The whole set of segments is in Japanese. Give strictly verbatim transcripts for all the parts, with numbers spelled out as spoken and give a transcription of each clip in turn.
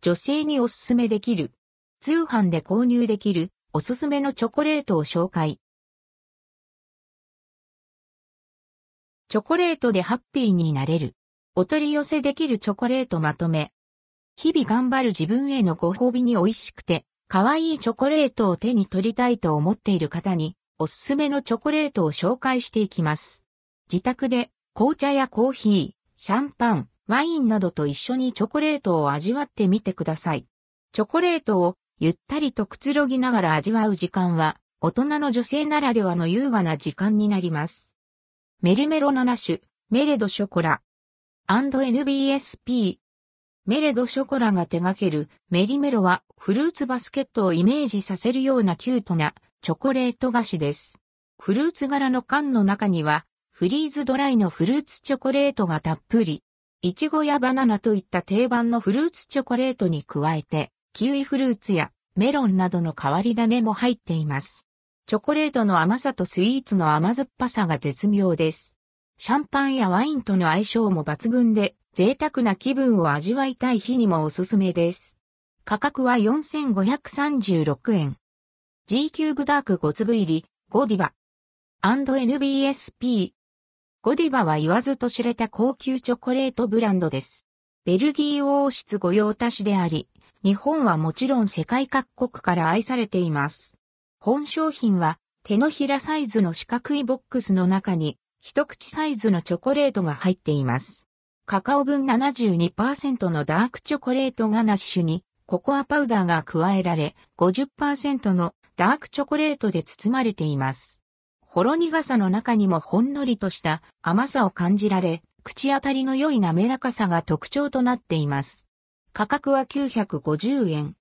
女性におすすめできる、通販で購入できるおすすめのチョコレートを紹介。チョコレートでハッピーになれる。お取り寄せできるチョコレートまとめ。日々頑張る自分へのご褒美に美味しくて、可愛いチョコレートを手に取りたいと思っている方に、おすすめのチョコレートを紹介していきます。自宅で紅茶やコーヒー、シャンパン、ワインなどと一緒にチョコレートを味わってみてください。チョコレートをゆったりとくつろぎながら味わう時間は、大人の女性ならではの優雅な時間になります。メルメロなな種、メレドショコラ&エヌビーエスピー。メレドショコラが手掛けるメリメロはフルーツバスケットをイメージさせるようなキュートなチョコレート菓子です。フルーツ柄の缶の中にはフリーズドライのフルーツチョコレートがたっぷり。イチゴやバナナといった定番のフルーツチョコレートに加えて、キウイフルーツやメロンなどの変わり種も入っています。チョコレートの甘さとスイーツの甘酸っぱさが絶妙です。シャンパンやワインとの相性も抜群で、贅沢な気分を味わいたい日にもおすすめです。価格はよんせんごひゃくさんじゅうろくえん。G キューブダークごつぶ入り、ゴディバ&エヌビーエスピー。ゴディバは言わずと知れた高級チョコレートブランドです。ベルギー王室御用達であり、日本はもちろん世界各国から愛されています。本商品は手のひらサイズの四角いボックスの中に一口サイズのチョコレートが入っています。カカオ分 ななじゅうにパーセント のダークチョコレートガナッシュにココアパウダーが加えられ ごじゅっパーセント のダークチョコレートで包まれています。ほろ苦さの中にもほんのりとした甘さを感じられ、口当たりの良い滑らかさが特徴となっています。価格はきゅうひゃくごじゅうえん。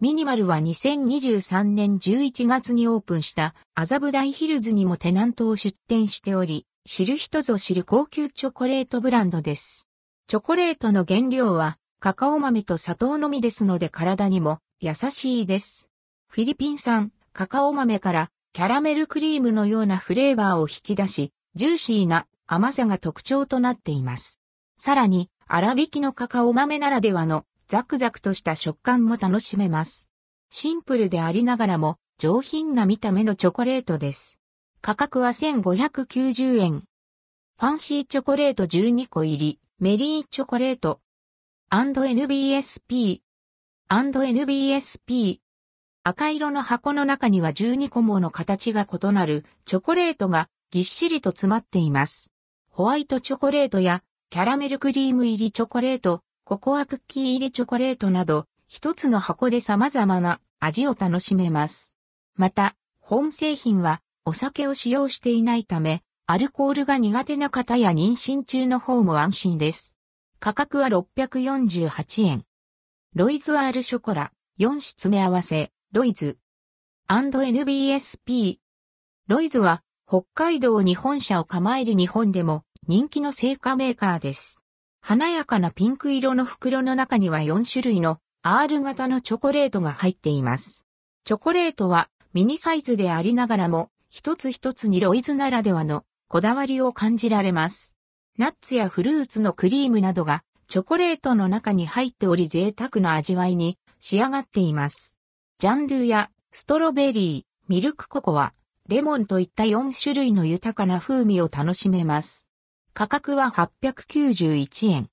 ミニマルはにせんにじゅうさんねんじゅういちがつにオープンした麻布台ヒルズにもテナントを出店しており、知る人ぞ知る高級チョコレートブランドです。チョコレートの原料はカカオ豆と砂糖のみですので体にも優しいです。フィリピン産カカオ豆からキャラメルクリームのようなフレーバーを引き出し、ジューシーな甘さが特徴となっています。さらに、粗挽きのカカオ豆ならではのザクザクとした食感も楽しめます。シンプルでありながらも上品な見た目のチョコレートです。価格はせんごひゃくきゅうじゅうえん。ファンシーチョコレートじゅうにこ入り、メリーチョコレート&エヌビーエスピー &エヌビーエスピー。赤色の箱の中にはじゅうにこもの形が異なるチョコレートがぎっしりと詰まっています。ホワイトチョコレートやキャラメルクリーム入りチョコレート、ココアクッキー入りチョコレートなど、一つの箱で様々な味を楽しめます。また、本製品はお酒を使用していないため、アルコールが苦手な方や妊娠中の方も安心です。価格はろっぴゃくよんじゅうはちえん。ロイズアールショコラ、よん種詰め合わせ。ロイズ&エヌビーエスピー。ロイズは北海道に本社を構える日本でも人気の製菓メーカーです。華やかなピンク色の袋の中にはよんしゅるいの アール 型のチョコレートが入っています。チョコレートはミニサイズでありながらも一つ一つにロイズならではのこだわりを感じられます。ナッツやフルーツのクリームなどがチョコレートの中に入っており贅沢な味わいに仕上がっています。ジャンドゥやストロベリー、ミルクココア、レモンといったよんしゅるいの豊かな風味を楽しめます。価格ははっぴゃくきゅうじゅういちえん。